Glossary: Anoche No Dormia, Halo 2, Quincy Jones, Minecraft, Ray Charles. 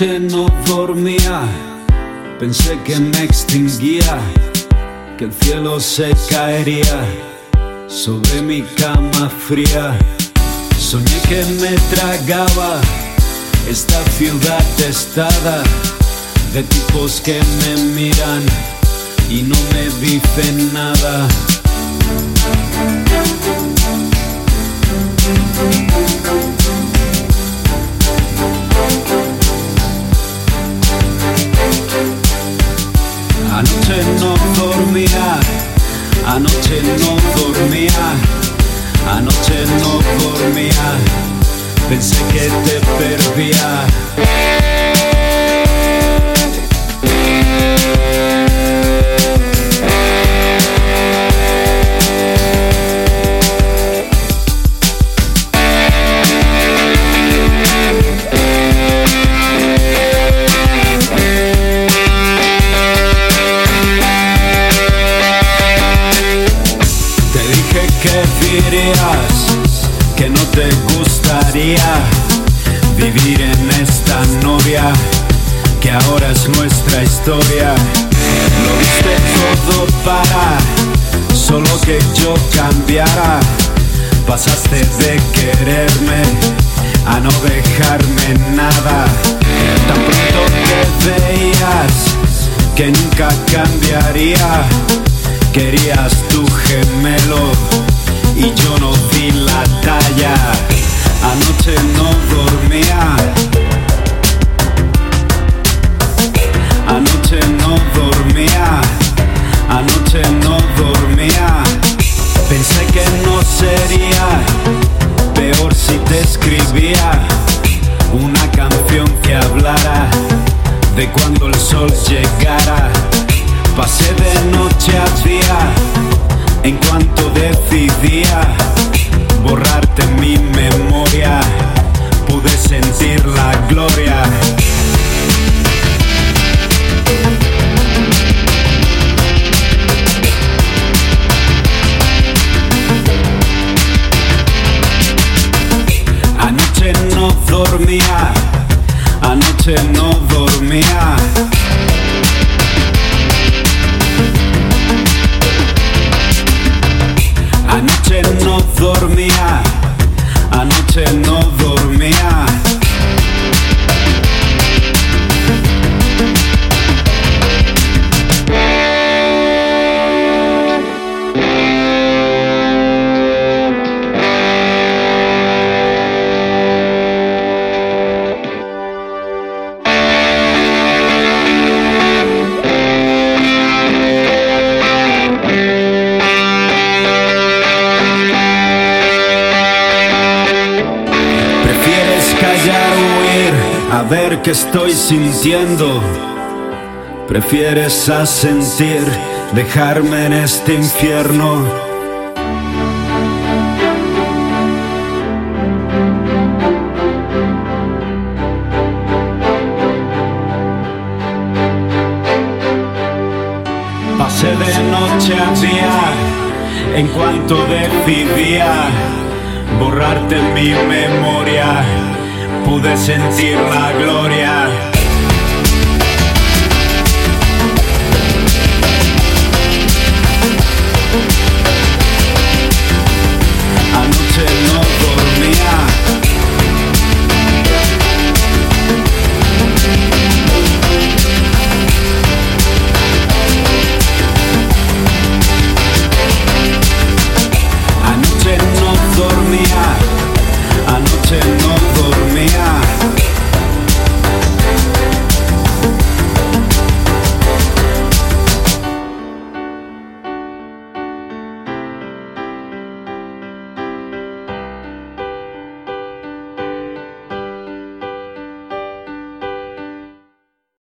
Anoche no dormía, pensé que me extinguía, que el cielo se caería sobre mi cama fría. Soñé que me tragaba esta ciudad testada de tipos que me miran y no me dicen nada. Anoche no dormía, anoche no dormía, anoche no dormía, pensé que te perdía. Que no te gustaría vivir en esta novia que ahora es nuestra historia. Lo diste todo para solo que yo cambiara. Pasaste de quererme a no dejarme nada. Tan pronto te veías que nunca cambiaría. Querías tu gemelo y yo no di la talla. Anoche no dormía, anoche no dormía, anoche no dormía, pensé que no sería peor si te escribía una canción que hablara de cuando el sol llegara. Pasé de noche a día en cuanto decidía borrarte mi memoria, pude sentir la gloria. Anoche no dormía, anoche no dormía. Anoche no dormía, anoche no dormía, a ver qué estoy sintiendo. Prefieres asentir, dejarme en este infierno. Pasé de noche a día en cuanto decidía borrarte mi memoria, pude sentir la gloria.